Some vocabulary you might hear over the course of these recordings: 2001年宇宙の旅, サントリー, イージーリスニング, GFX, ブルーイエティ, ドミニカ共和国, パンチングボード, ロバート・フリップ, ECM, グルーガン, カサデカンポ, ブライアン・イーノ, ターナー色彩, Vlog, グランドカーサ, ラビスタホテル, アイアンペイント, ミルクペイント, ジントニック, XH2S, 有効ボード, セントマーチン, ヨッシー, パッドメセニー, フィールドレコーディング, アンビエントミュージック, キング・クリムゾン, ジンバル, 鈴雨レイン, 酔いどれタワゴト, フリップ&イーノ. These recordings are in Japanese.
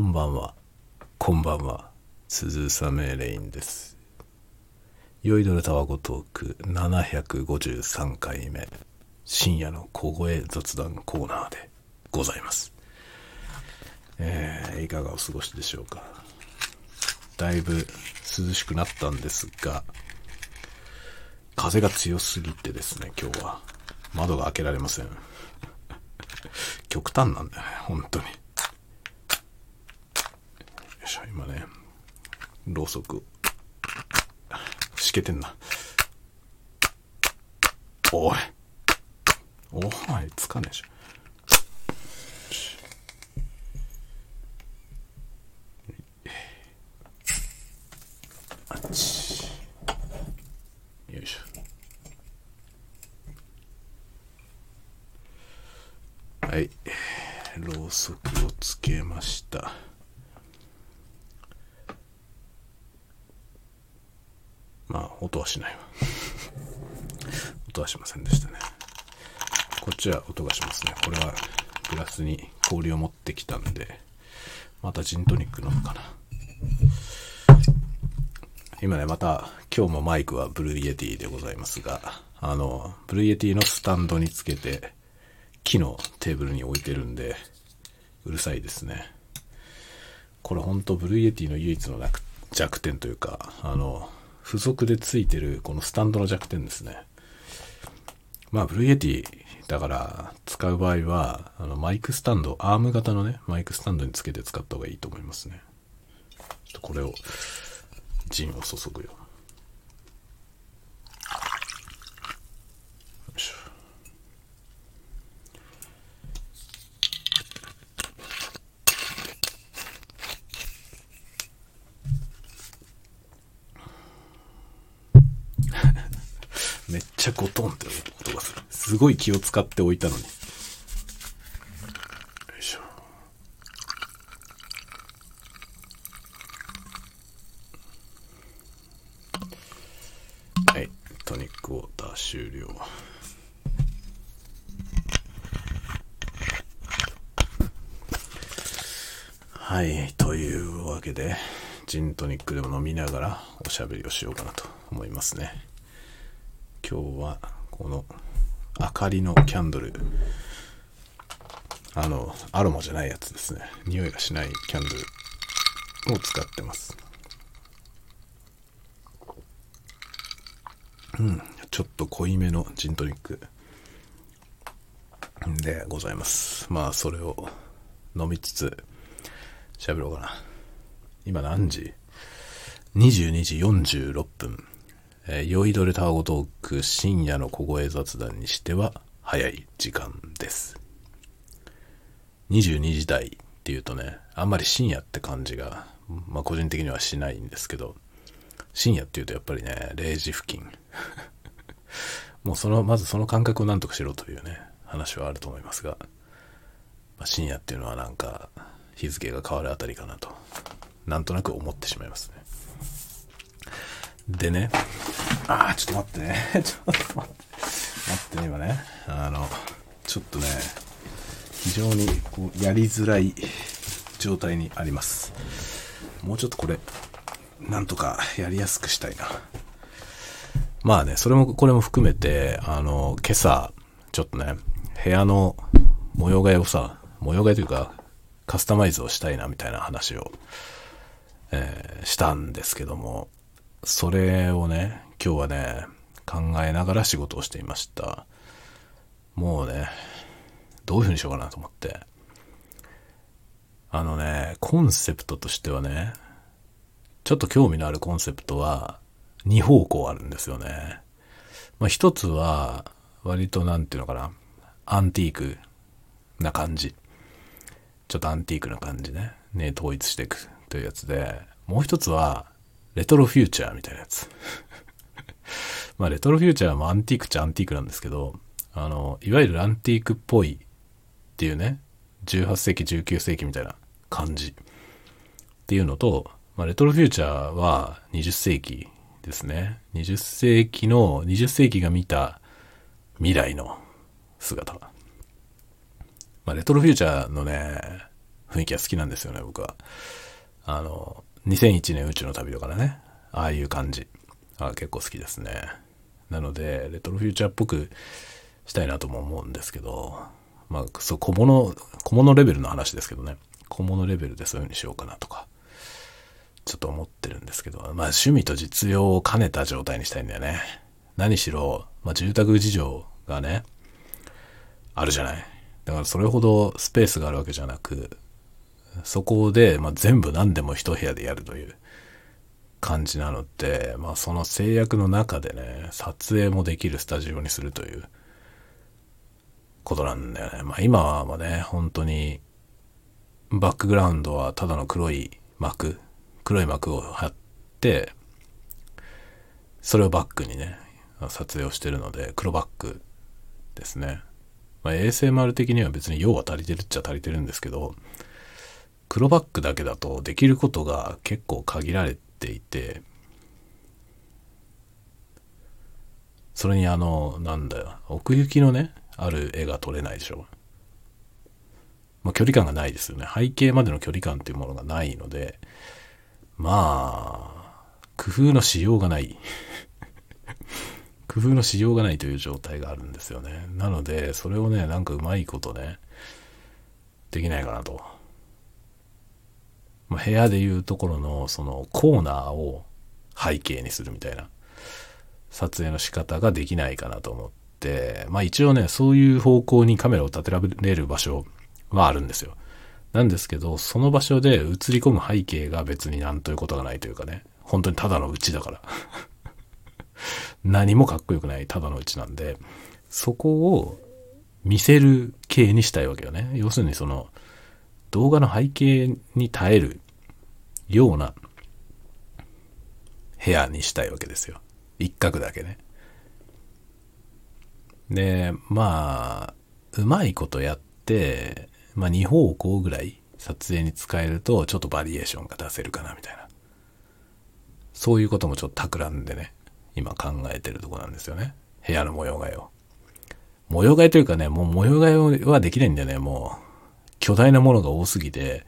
こんばんは、鈴雨レインです。酔いどれタワゴトーク753回目、深夜の小声雑談コーナーでございます。いかがお過ごしでしょうか。だいぶ涼しくなったんですが、風が強すぎてですね、今日は窓が開けられません。極端なんだよね、本当に。今ね、ろうそくしけてんな。おいつかねえじゃん。あっち、よいしょ。はい、ろうそくをつけました。音はしないわ。音はしませんでしたね。こっちは音がしますね。これはグラスに氷を持ってきたんで、またジントニック飲むかな。今ね、また今日もマイクはブルーイエティでございますが、ブルーイエティのスタンドにつけて木のテーブルに置いてるんで、うるさいですね。これほんとブルーイエティの唯一の弱点というか、付属でついてるこのスタンドの弱点ですね。ブルーイエティだから使う場合はマイクスタンド、アーム型のね、マイクスタンドにつけて使った方がいいと思いますね。ちょっとこれを、ジンを注ぐよ。よいしょ。めっちゃゴトンって音がする。すごい気を使って置いたのに。よいしょ。はい、トニックウォーター終了。はい、というわけでジントニックでも飲みながらおしゃべりをしようかなと思いますね。今日はこの明かりのキャンドル、アロマじゃないやつですね。匂いがしないキャンドルを使ってます。ちょっと濃いめのジントニックでございます。それを飲みつつ喋ろうかな。今何時？22時46分。酔いどれタワゴトーク深夜の小声雑談にしては早い時間です。22時台っていうとね、あんまり深夜って感じが、個人的にはしないんですけど、深夜っていうとやっぱりね、0時付近もうその感覚をなんとかしろというね、話はあると思いますが、深夜っていうのはなんか日付が変わるあたりかなと、なんとなく思ってしまいますね。でね、ちょっと待ってね、今ね、ちょっとね、非常にこうやりづらい状態にあります。もうちょっとこれ、なんとかやりやすくしたいな。それもこれも含めて、今朝、ちょっとね、部屋の模様替えというか、カスタマイズをしたいなみたいな話を、したんですけども、それをね、今日はね、考えながら仕事をしていました。もうね、どういう風にしようかなと思って。コンセプトとしてはね、ちょっと興味のあるコンセプトは、2方向あるんですよね。一つは、割となんていうのかな、アンティークな感じね。ね、統一していくというやつで、もう一つは、レトロフューチャーみたいなやつ。レトロフューチャーもアンティークっちゃアンティークなんですけど、いわゆるアンティークっぽいっていうね、18世紀、19世紀みたいな感じっていうのと、レトロフューチャーは20世紀ですね。20世紀が見た未来の姿。レトロフューチャーのね、雰囲気が好きなんですよね、僕は。2001年宇宙の旅とかね、ああいう感じは結構好きですね。なのでレトロフューチャーっぽくしたいなとも思うんですけど、まあそう小物レベルの話ですけどね、小物レベルでそういう風にしようかなとかちょっと思ってるんですけど、まあ趣味と実用を兼ねた状態にしたいんだよね。何しろ、まあ、住宅事情がねあるじゃない。だからそれほどスペースがあるわけじゃなく、そこで、まあ、全部何でも一部屋でやるという感じなので、まあ、その制約の中でね撮影もできるスタジオにするということなんだよね。まあ今はね本当にバックグラウンドはただの黒い幕を貼ってそれをバックにね撮影をしてるので、黒バックですね。まあ ASMR 的には別に用は足りてるっちゃ足りてるんですけど、黒バックだけだとできることが結構限られていて、それになんだよ、奥行きのねある絵が撮れないでしょ。まあ、距離感がないですよね。背景までの距離感っていうものがないので、まあ工夫のしようがない工夫のしようがないという状態があるんですよね。なのでそれをねなんかうまいことねできないかなと、まあ、部屋でいうところのそのコーナーを背景にするみたいな撮影の仕方ができないかなと思って、まあ一応ねそういう方向にカメラを立てられる場所はあるんですよ。なんですけど、その場所で映り込む背景が別になんということがないというかね、本当にただのうちだから何もかっこよくないただのうちなんで、そこを見せる系にしたいわけよね。要するにその動画の背景に耐えるような部屋にしたいわけですよ、一角だけね。でまあうまいことやって、まあ、2方向ぐらい撮影に使えるとちょっとバリエーションが出せるかなみたいな、そういうこともちょっと企んでね今考えてるとこなんですよね。部屋の模様替えというかね、もう模様替えはできないんだよね。もう巨大なものが多すぎて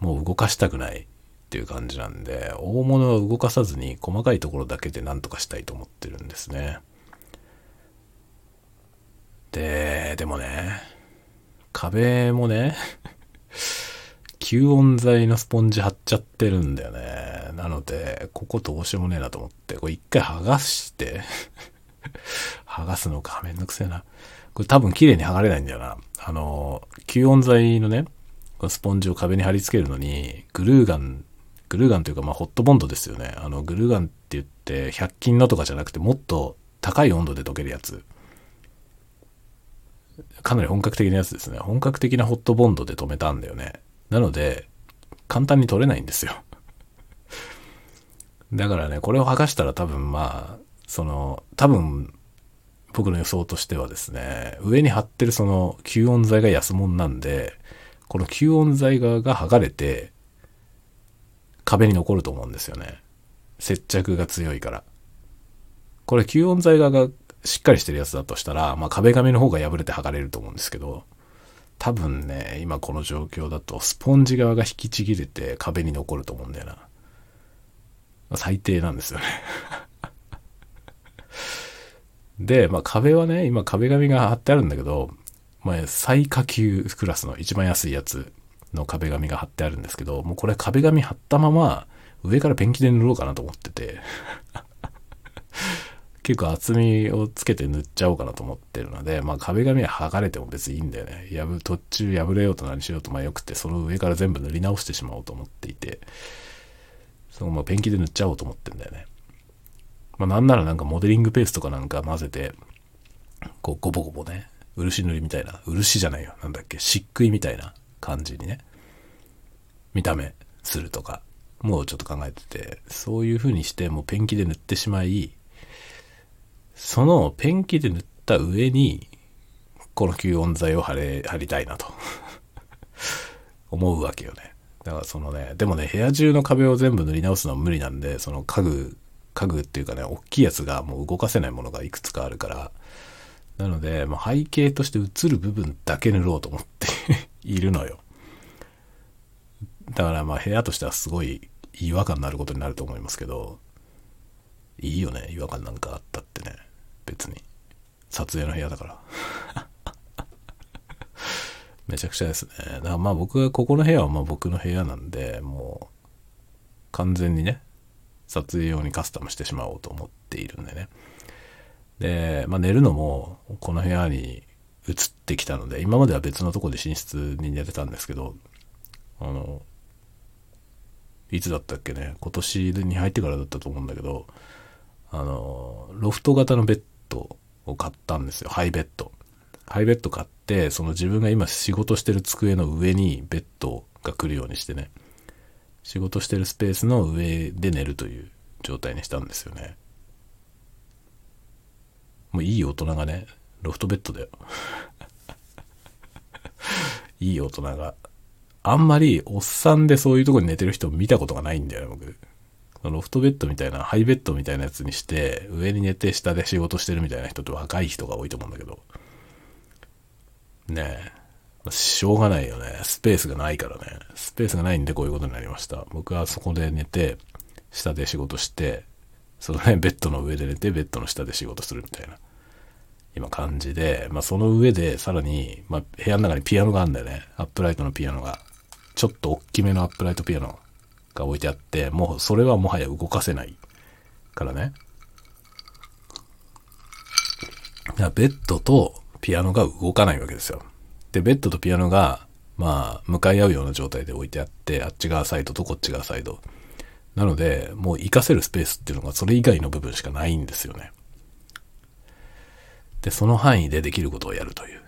もう動かしたくないっていう感じなんで、大物は動かさずに細かいところだけでなんとかしたいと思ってるんですね。でもね壁もね吸音材のスポンジ貼っちゃってるんだよね。なのでここどうしようもねえなと思って、これ一回剥がして剥がすのかめんどくせえな。これ多分綺麗に剥がれないんだよな。吸音材のねこのスポンジを壁に貼り付けるのにグルーガンというか、まあホットボンドですよね。グルーガンって言って100均のとかじゃなくてもっと高い温度で溶けるやつ、かなり本格的なやつですね。本格的なホットボンドで止めたんだよね。なので簡単に取れないんですよだからねこれを剥がしたら多分僕の予想としてはですね、上に貼ってるその吸音材が安物なんで、この吸音材側が剥がれて壁に残ると思うんですよね、接着が強いから。これ吸音材側がしっかりしてるやつだとしたら、まあ、壁紙の方が破れて剥がれると思うんですけど、多分ね今この状況だとスポンジ側が引きちぎれて壁に残ると思うんだよな。最低なんですよねで、まあ、壁はね今壁紙が貼ってあるんだけど、まあ、最下級クラスの一番安いやつの壁紙が貼ってあるんですけど、もうこれ壁紙貼ったまま上からペンキで塗ろうかなと思ってて結構厚みをつけて塗っちゃおうかなと思ってるので、まあ壁紙は剥がれても別にいいんだよね。途中破れようと何しようとまあよくて、その上から全部塗り直してしまおうと思っていて、そのまあペンキで塗っちゃおうと思ってるんだよね。まあなんならなんかモデリングペースとかなんか混ぜて、こうゴボゴボね、漆塗りみたいな、漆じゃないよ、なんだっけ、漆喰みたいな感じにね、見た目するとか、もうちょっと考えてて、そういう風にしてもうペンキで塗ってしまい、そのペンキで塗った上にこの吸音材を貼りたいなと思うわけよね。だからそのね、でもね部屋中の壁を全部塗り直すのは無理なんで、その家具っていうかね、大きいやつがもう動かせないものがいくつかあるから、なので、まあ、背景として映る部分だけ塗ろうと思っているのよ。だからまあ部屋としてはすごい違和感のあることになると思いますけど、いいよね、違和感なんかあったってね。別に撮影の部屋だからめちゃくちゃですね。だからまあ僕がここの部屋はまあ僕の部屋なんで、もう完全にね撮影用にカスタムしてしまおうと思っているんでね。で、まあ、寝るのもこの部屋に移ってきたので、今までは別のとこで寝室に寝てたんですけど、いつだったっけね、今年に入ってからだったと思うんだけど、ロフト型のベッドを買ったんですよ。ハイベッド買って、その自分が今仕事してる机の上にベッドが来るようにしてね、仕事してるスペースの上で寝るという状態にしたんですよね。もういい大人がね、ロフトベッドだよいい大人が、あんまりおっさんでそういうとこに寝てる人を見たことがないんだよね、僕。ロフトベッドみたいな、ハイベッドみたいなやつにして上に寝て下で仕事してるみたいな人って若い人が多いと思うんだけどねえ、しょうがないよね。スペースがないからね。スペースがないんでこういうことになりました。僕はそこで寝て、下で仕事して、そのね、ベッドの上で寝て、ベッドの下で仕事するみたいな、今感じで、まあその上でさらに、まあ部屋の中にピアノがあるんだよね。アップライトのピアノが。ちょっと大きめのアップライトピアノが置いてあって、もうそれはもはや動かせないからね。ベッドとピアノが動かないわけですよ。で、ベッドとピアノが、まあ、向かい合うような状態で置いてあって、あっち側サイドとこっち側サイド。なので、もう活かせるスペースっていうのがそれ以外の部分しかないんですよね。で、その範囲でできることをやるという。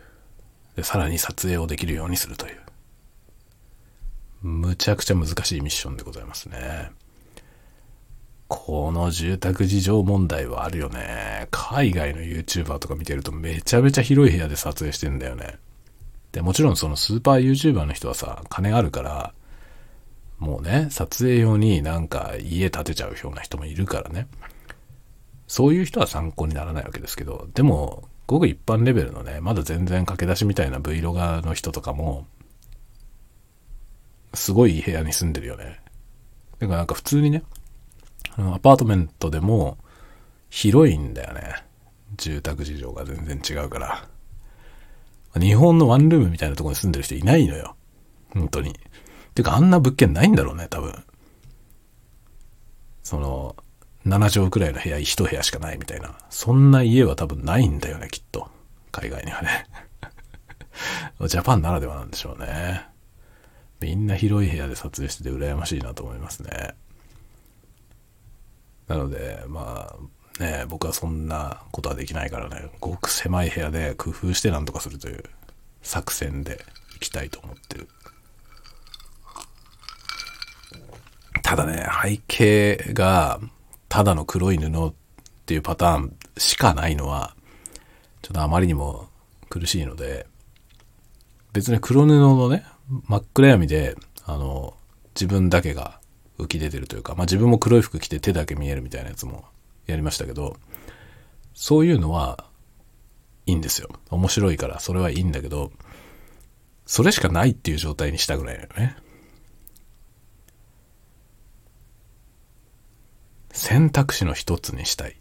で、さらに撮影をできるようにするという。むちゃくちゃ難しいミッションでございますね。この住宅事情問題はあるよね。海外の YouTuber とか見てるとめちゃめちゃ広い部屋で撮影してんだよね。でもちろんそのスーパー YouTuber の人はさ、金があるから、もうね、撮影用になんか家建てちゃうような人もいるからね。そういう人は参考にならないわけですけど、でも、ごく一般レベルのね、まだ全然駆け出しみたいな Vlogger の人とかも、すごい部屋に住んでるよね。だからなんか普通にね、アパートメントでも広いんだよね。住宅事情が全然違うから。日本のワンルームみたいなところに住んでる人いないのよ。本当に。てかあんな物件ないんだろうね、多分。その、7畳くらいの部屋、1部屋しかないみたいな。そんな家は多分ないんだよね、きっと。海外にはね。ジャパンならではなんでしょうね。みんな広い部屋で撮影してて羨ましいなと思いますね。なので、まあ、ね、僕はそんなことはできないからね、ごく狭い部屋で工夫してなんとかするという作戦でいきたいと思ってる。ただね、背景がただの黒い布っていうパターンしかないのはちょっとあまりにも苦しいので、別に黒布のね、真っ暗闇で自分だけが浮き出てるというか、まあ自分も黒い服着て手だけ見えるみたいなやつもやりましたけど、そういうのはいいんですよ。面白いからそれはいいんだけど、それしかないっていう状態にしたくないのよね。選択肢の一つにしたい。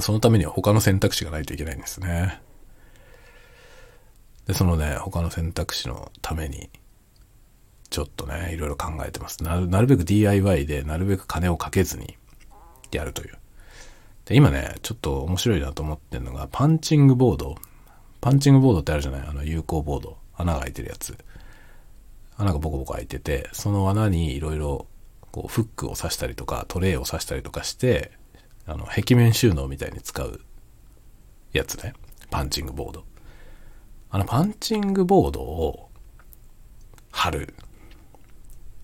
そのためには他の選択肢がないといけないんですね。で、そのね、他の選択肢のためにちょっとね、いろいろ考えてます。なるべく DIY で、なるべく金をかけずにやるという。で、今ねちょっと面白いなと思ってるのがパンチングボードってあるじゃない、有効ボード、穴が開いてるやつ、穴がボコボコ開いてて、その穴にいろいろこうフックを刺したりとかトレイを刺したりとかして、壁面収納みたいに使うやつね、パンチングボード。パンチングボードを貼る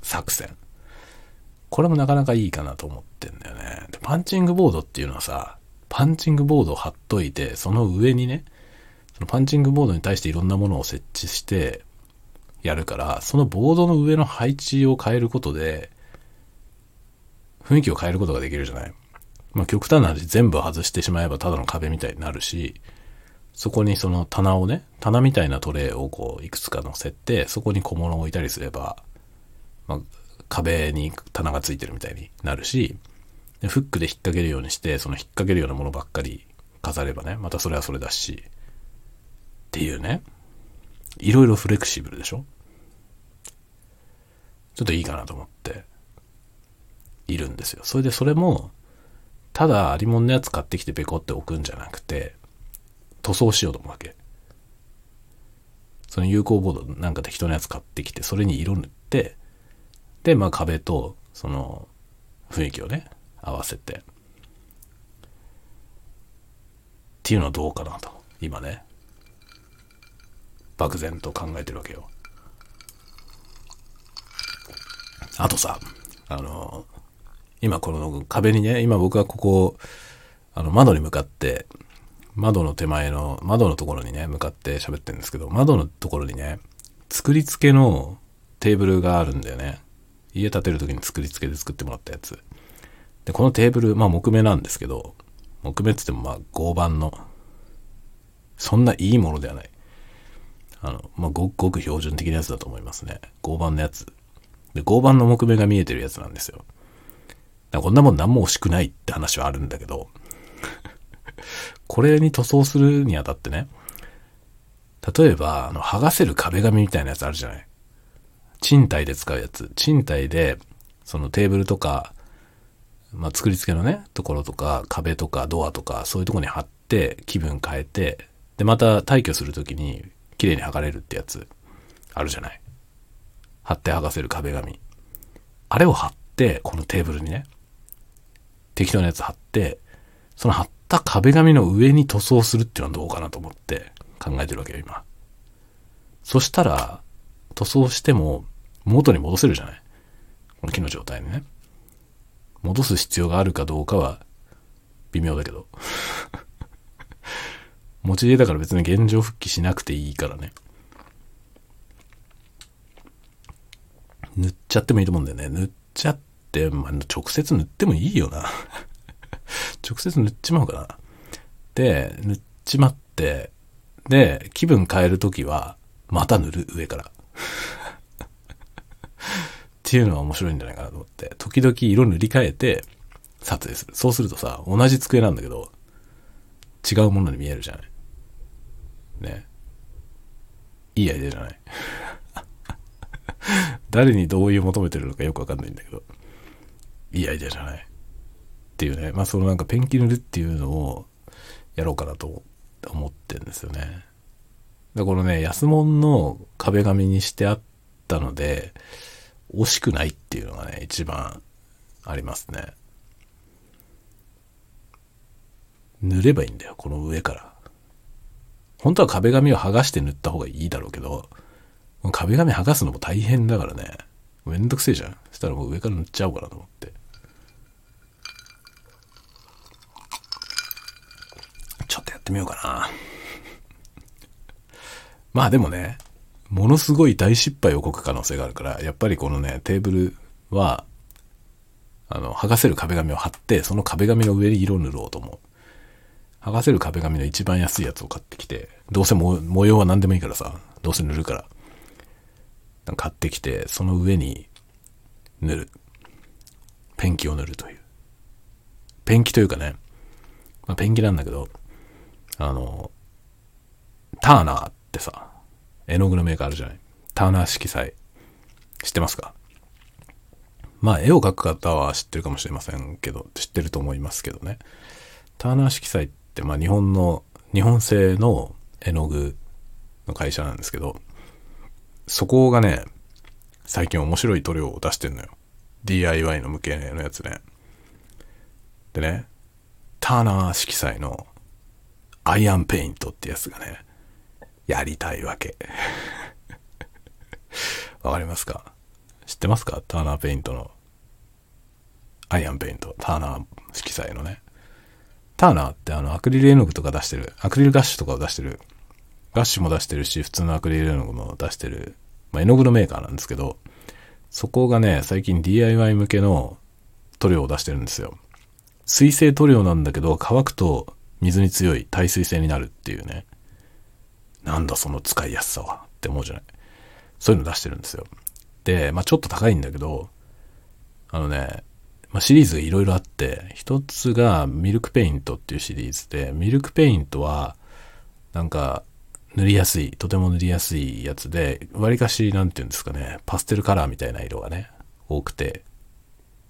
作戦、これもなかなかいいかなと思ってんだよね。で、パンチングボードっていうのはさ、パンチングボードを貼っといて、その上にね、そのパンチングボードに対していろんなものを設置してやるから、そのボードの上の配置を変えることで、雰囲気を変えることができるじゃない。まあ極端な話、全部外してしまえばただの壁みたいになるし、そこにその棚をね、棚みたいなトレイをこういくつか乗せて、そこに小物を置いたりすれば、まあ、壁に棚がついてるみたいになるし、でフックで引っ掛けるようにして、その引っ掛けるようなものばっかり飾ればね、またそれはそれだしっていうね、いろいろフレキシブルでしょ。ちょっといいかなと思っているんですよ。それでそれもただありもんのやつ買ってきてペコって置くんじゃなくて、塗装しようと思うわけ。その有効ボードなんか適当なやつ買ってきて、それに色塗って、でまあ壁とその雰囲気をね合わせてっていうのはどうかなと今ね漠然と考えてるわけよ。あとさ、今この壁にね、今僕はここ窓に向かって、窓の手前の窓のところにね向かって喋ってるんですけど、窓のところにね作り付けのテーブルがあるんだよね。家建てる時に作り付けで作ってもらったやつで、このテーブル、まあ木目なんですけど、木目って言ってもまあ合板のそんないいものではない、まあごく標準的なやつだと思いますね。合板のやつで、合板の木目が見えてるやつなんですよ。こんなもん何も惜しくないって話はあるんだけどこれに塗装するにあたってね、例えば剥がせる壁紙みたいなやつあるじゃない。賃貸で使うやつ。賃貸でそのテーブルとか、まあ、作り付けのねところとか壁とかドアとかそういうところに貼って気分変えて、でまた退去するときに綺麗に剥がれるってやつあるじゃない。貼って剥がせる壁紙。あれを貼って、このテーブルにね適当なやつ貼って、その貼った壁紙の上に塗装するっていうのはどうかなと思って考えてるわけよ今。そしたら塗装しても元に戻せるじゃない、この木の状態にね。戻す必要があるかどうかは微妙だけど持ち家だから別に現状復帰しなくていいからね、塗っちゃってもいいと思うんだよね。塗っちゃって、まあ、直接塗ってもいいよな直接塗っちまうかな。で塗っちまって、で気分変えるときはまた塗る上からっていうのは面白いんじゃないかなと思って、時々色塗り替えて撮影する。そうするとさ、同じ机なんだけど違うものに見えるじゃないね。いいアイデアじゃない誰に同意を求めてるのかよくわかんないんだけど、いいアイデアじゃないっていうね。まあそのなんかペンキ塗るっていうのをやろうかなと思ってるんですよね。でこのね安物の壁紙にしてあったので惜しくないっていうのがね一番ありますね。塗ればいいんだよこの上から。本当は壁紙を剥がして塗った方がいいだろうけど、壁紙剥がすのも大変だからね、めんどくせえじゃん。そしたらもう上から塗っちゃおうかなと思って、ちょっとやってみようかなまあでもねものすごい大失敗を起こる可能性があるから、やっぱりこのねテーブルは剥がせる壁紙を貼って、その壁紙の上に色を塗ろうと思う。剥がせる壁紙の一番安いやつを買ってきて、どうせ模様は何でもいいからさ、どうせ塗るから買ってきて、その上に塗る、ペンキを塗るという。ペンキというかね、まあ、ペンキなんだけどターナーってさ、絵の具のメーカーあるじゃない。ターナー色彩知ってますか。まあ絵を描く方は知ってるかもしれませんけど、知ってると思いますけどね。ターナー色彩ってまあ日本製の絵の具の会社なんですけど、そこがね最近面白い塗料を出してんのよ、 DIY の向けのやつね。でねターナー色彩のアイアンペイントってやつがねやりたいわけわかりますか、知ってますか。ターナーペイントのアイアンペイント、ターナー色彩のね。ターナーってアクリル絵の具とか出してる、アクリルガッシュとかを出してる、ガッシュも出してるし普通のアクリル絵の具も出してる、まあ、絵の具のメーカーなんですけど、そこがね最近 DIY 向けの塗料を出してるんですよ。水性塗料なんだけど乾くと水に強い耐水性になるっていうね。なんだその使いやすさはって思うじゃない。そういうの出してるんですよ。って、まあ、ちょっと高いんだけど、シリーズいろいろあって、一つがミルクペイントっていうシリーズで、ミルクペイントは、塗りやすい、とても塗りやすいやつで、わりかし、パステルカラーみたいな色がね、多くて、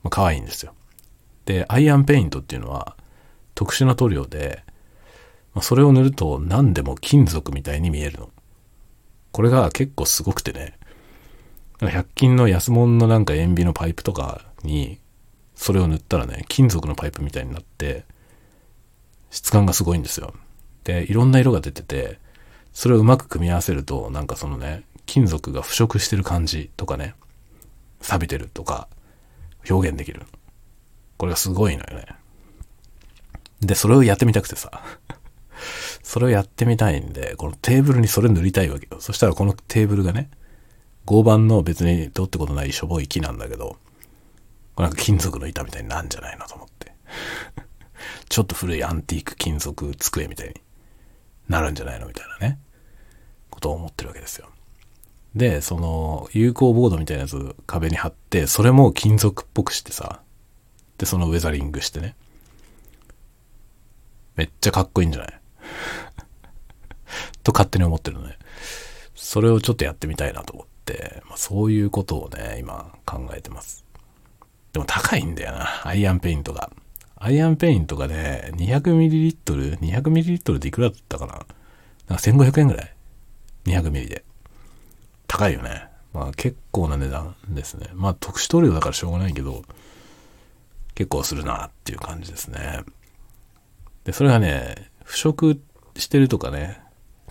まあ、可愛いんですよ。で、アイアンペイントっていうのは、特殊な塗料で、まあ、それを塗ると何でも金属みたいに見えるの。これが結構すごくてね、100均の安物の塩ビのパイプとかに、それを塗ったらね、金属のパイプみたいになって、質感がすごいんですよ。で、いろんな色が出てて、それをうまく組み合わせると、金属が腐食してる感じとかね、錆びてるとか、表現できる。これがすごいのよね。で、それをやってみたくてさ、それをやってみたいんで、このテーブルにそれ塗りたいわけよ。そしたらこのテーブルがね、合板の別にどうってことないしょぼい木なんだけど、金属の板みたいになんじゃないのと思ってちょっと古いアンティーク金属机みたいになるんじゃないのみたいなねことを思ってるわけですよ。で、その有効ボードみたいなやつ壁に貼って、それも金属っぽくしてさ、でそのウェザリングしてね、めっちゃかっこいいんじゃないと勝手に思ってるのね。それをちょっとやってみたいなと思って、まあ、そういうことをね今考えてます。でも高いんだよな、アイアンペイントが。アイアンペイントがね、200ml、200ml でいくらだったかな？1500円ぐらい？ 200ml で。高いよね。まあ結構な値段ですね。まあ特殊塗料だからしょうがないけど、結構するなっていう感じですね。で、それがね、腐食してるとかね、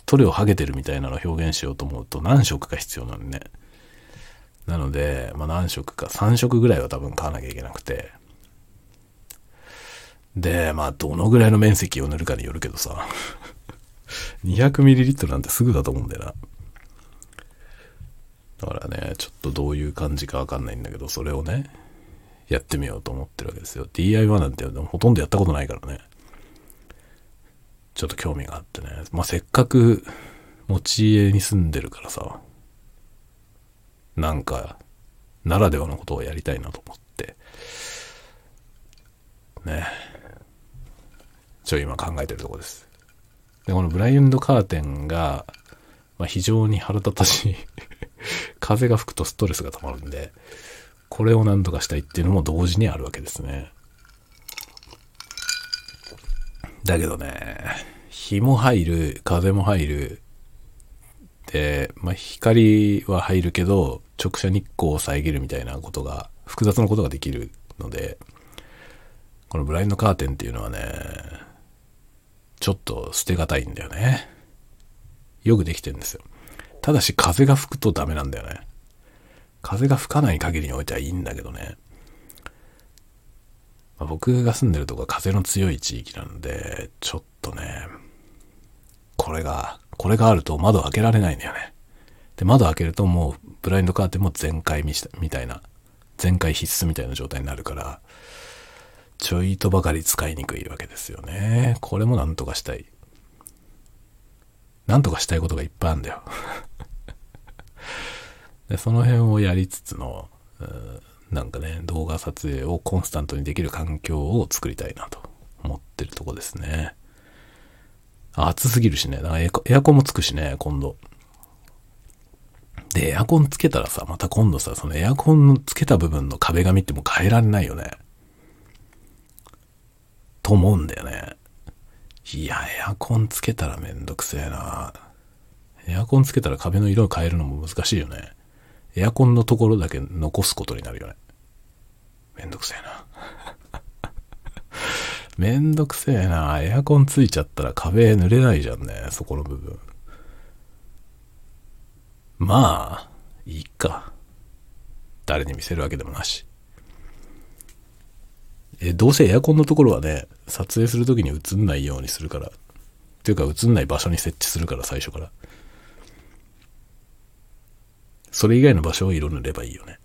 塗料剥げてるみたいなのを表現しようと思うと何色か必要なのね。なので、まあ、何色か3色ぐらいは多分買わなきゃいけなくて、で、まあどのぐらいの面積を塗るかによるけどさ200ml なんてすぐだと思うんだよな。だからね、ちょっとどういう感じかわかんないんだけど、それをねやってみようと思ってるわけですよ。 DIY なんてほとんどやったことないからね、ちょっと興味があってね、まあせっかく持ち家に住んでるからさ、ならではのことをやりたいなと思ってね、今考えてるとこです。で、このブラインドカーテンが、まあ、非常に腹立たしい風が吹くとストレスがたまるんで、これを何とかしたいっていうのも同時にあるわけですね。だけどね、日も入る、風も入るで、まあ、光は入るけど直射日光を遮るみたいなことが、複雑なことができるので、このブラインドカーテンっていうのはね、ちょっと捨てがたいんだよね。よくできてるんですよ。ただし風が吹くとダメなんだよね。風が吹かない限りにおいてはいいんだけどね、まあ、僕が住んでるとこは風の強い地域なので、ちょっとね、これがあると窓開けられないんだよね。で、窓開けるともうブラインドカーテンも全開みたいな、全開必須みたいな状態になるから、ちょいとばかり使いにくいわけですよね。これもなんとかしたい。なんとかしたいことがいっぱいあるんだよ。で、その辺をやりつつの、動画撮影をコンスタントにできる環境を作りたいなと思ってるとこですね。暑すぎるしね、エアコンもつくしね、今度。で、エアコンつけたらさ、また今度さ、そのエアコンのつけた部分の壁紙ってもう変えられないよね。と思うんだよね。いや、エアコンつけたらめんどくせえな。エアコンつけたら壁の色を変えるのも難しいよね。エアコンのところだけ残すことになるよね。めんどくせえな。めんどくせえな。エアコンついちゃったら壁濡れないじゃんね、そこの部分。まあいいか、誰に見せるわけでもなし。どうせエアコンのところはね、撮影するときに映んないようにするから、っていうか映んない場所に設置するから、最初から。それ以外の場所を色塗ればいいよね。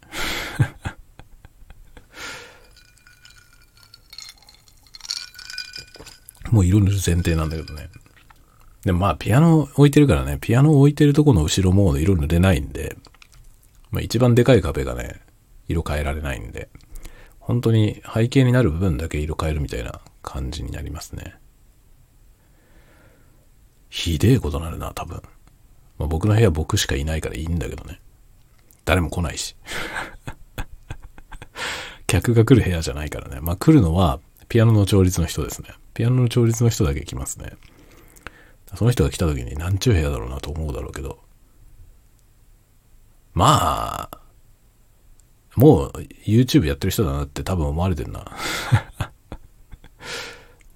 もう色塗る前提なんだけどね。でもまあピアノ置いてるからね、ピアノ置いてるとこの後ろも色塗れないんで、まあ、一番でかい壁がね、色変えられないんで、本当に背景になる部分だけ色変えるみたいな感じになりますね。ひでえことなるな、多分。まあ、僕の部屋僕しかいないからいいんだけどね。誰も来ないし。客が来る部屋じゃないからね。まあ、来るのはピアノの調律の人ですね。ピアノの調律の人だけ来ますね。その人が来た時に何ちゅう部屋だろうなと思うだろうけど、まあもう YouTube やってる人だなって多分思われてるな。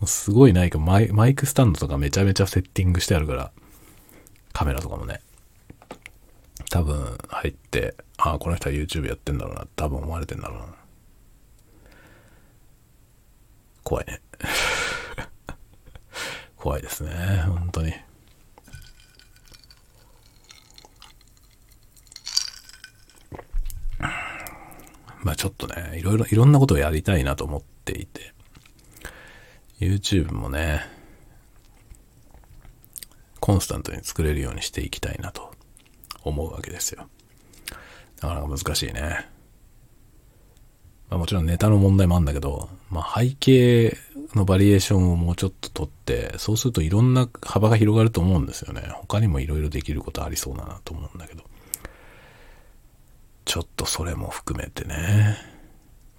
すごいなんかマイクスタンドとかめちゃめちゃセッティングしてあるから、カメラとかもね、多分入って、ああこの人は YouTube やってんだろうな、多分思われてんだろうな。怖いね。怖いですね、本当に。まあちょっとね、いろんなことをやりたいなと思っていて、 YouTube もねコンスタントに作れるようにしていきたいなと思うわけですよ。なかなか難しいね。まあ、もちろんネタの問題もあるんだけど、まあ、背景のバリエーションをもうちょっと取って、そうするといろんな幅が広がると思うんですよね。他にもいろいろできることありそうだなと思うんだけど、ちょっとそれも含めてね、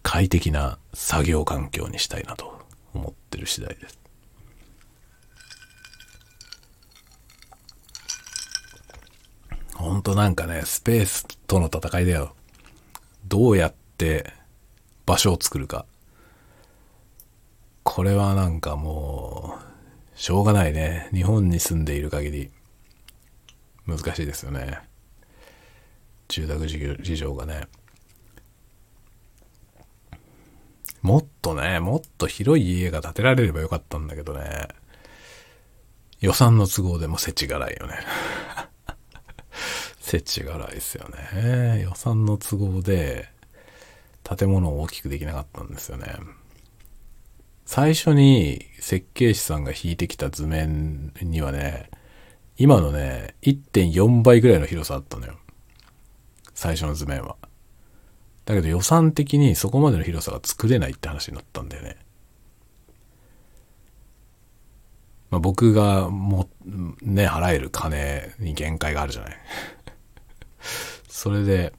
快適な作業環境にしたいなと思ってる次第です。ほんとなんかね、スペースとの戦いだよ。どうやって場所を作るか、これはなんかもうしょうがないね。日本に住んでいる限り難しいですよね、住宅事情がね。もっと広い家が建てられればよかったんだけどね、予算の都合でも世知辛いよね。世知辛いですよね。予算の都合で建物を大きくできなかったんですよね。最初に設計士さんが引いてきた図面にはね、今のね 1.4 倍ぐらいの広さあったのよ、最初の図面は。だけど予算的にそこまでの広さが作れないって話になったんだよね。まあ、僕がもね払える金に限界があるじゃない。それで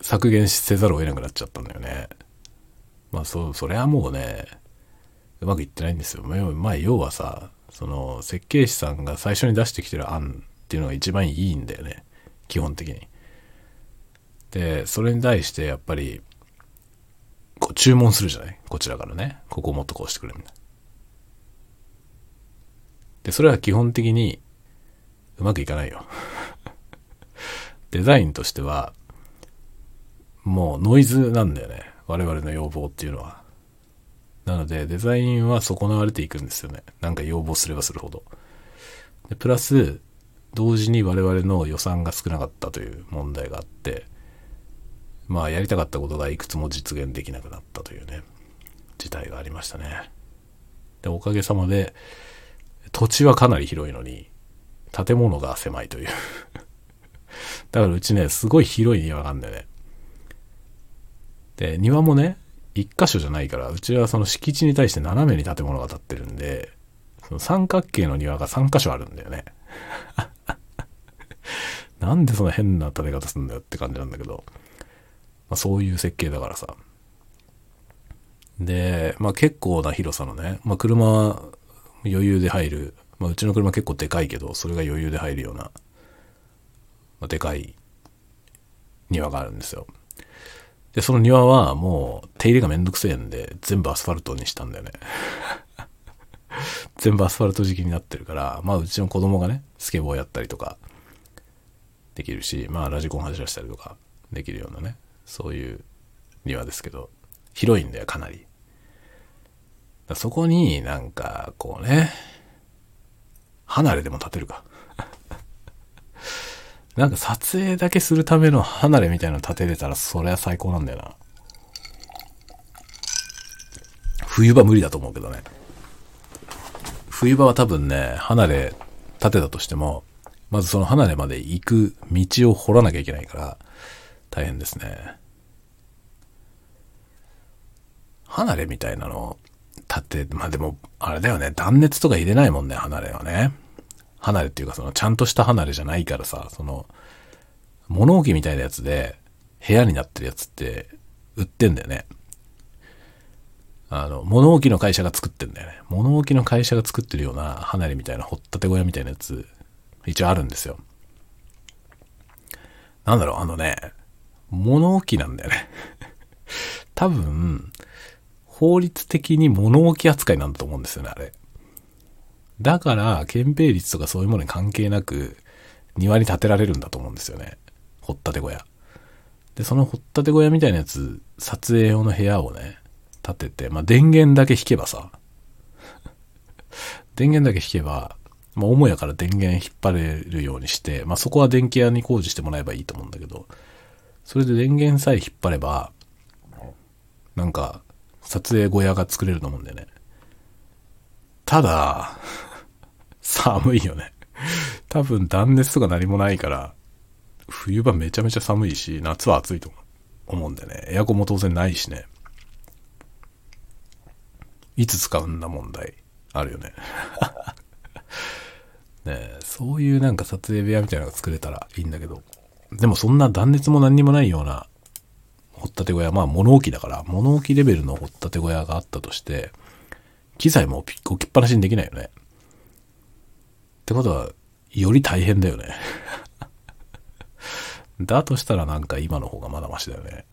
削減せざるを得なくなっちゃったんだよね。まあそれはもうね、うまくいってないんですよ。まあ要はさ、その設計士さんが最初に出してきてる案っていうのが一番いいんだよね、基本的に。で、それに対してやっぱりこう注文するじゃない、こちらからね、ここをもっとこうしてくれみたいな。で、それは基本的にうまくいかないよ。デザインとしてはもうノイズなんだよね、我々の要望っていうのは。なのでデザインは損なわれていくんですよね、なんか要望すればするほど。でプラス同時に我々の予算が少なかったという問題があって、まあやりたかったことがいくつも実現できなくなったというね、事態がありましたね。でおかげさまで土地はかなり広いのに建物が狭いという。だからうちね、すごい広い庭があるんだよね。で庭もね一箇所じゃないから、うちはその敷地に対して斜めに建物が建ってるんで、その三角形の庭が3箇所あるんだよね。なんでその変な建て方するんだよって感じなんだけど、まあ、そういう設計だからさ。で、まあ、結構な広さのね、まあ、車は余裕で入る、まあ、うちの車結構でかいけどそれが余裕で入るような、まあ、でかい庭があるんですよ。で、その庭はもう手入れがめんどくせえんで、全部アスファルトにしたんだよね。全部アスファルト敷きになってるから、まあうちの子供がね、スケボーやったりとかできるし、まあラジコン走らせたりとかできるようなね、そういう庭ですけど、広いんだよ、かなり。だそこになんかこうね、離れでも建てるか。なんか撮影だけするための離れみたいなの建てれたらそれは最高なんだよな。冬場無理だと思うけどね。冬場は多分ね、離れ建てたとしてもまずその離れまで行く道を掘らなきゃいけないから大変ですね。離れみたいなのを立て、まあでもあれだよね、断熱とか入れないもんね、離れはね。離れっていうかそのちゃんとした離れじゃないからさ、その物置みたいなやつで部屋になってるやつって売ってんだよね。物置の会社が作ってんだよね。物置の会社が作ってるような離れみたいな掘ったて小屋みたいなやつ一応あるんですよ。なんだろう、物置なんだよね。多分法律的に物置扱いなんだと思うんですよね、あれ。だから憲兵率とかそういうものに関係なく庭に建てられるんだと思うんですよね、掘ったて小屋。で、その掘ったて小屋みたいなやつ、撮影用の部屋をね、建てて、まあ、電源だけ引けばさ、電源だけ引けば、まあ、母屋から電源引っ張れるようにして、まあ、そこは電気屋に工事してもらえばいいと思うんだけど、それで電源さえ引っ張れば、なんか、撮影小屋が作れると思うんだよね。ただ、寒いよね。多分断熱とか何もないから、冬場めちゃめちゃ寒いし、夏は暑いと思うんでね。エアコンも当然ないしね。いつ使うんだ問題あるよね。ね、そういうなんか撮影部屋みたいなのが作れたらいいんだけど。でもそんな断熱も何にもないような掘ったて小屋、まあ物置だから、物置レベルの掘ったて小屋があったとして、機材も置きっぱなしにできないよね。ってことは、より大変だよね。だとしたらなんか今の方がまだマシだよね。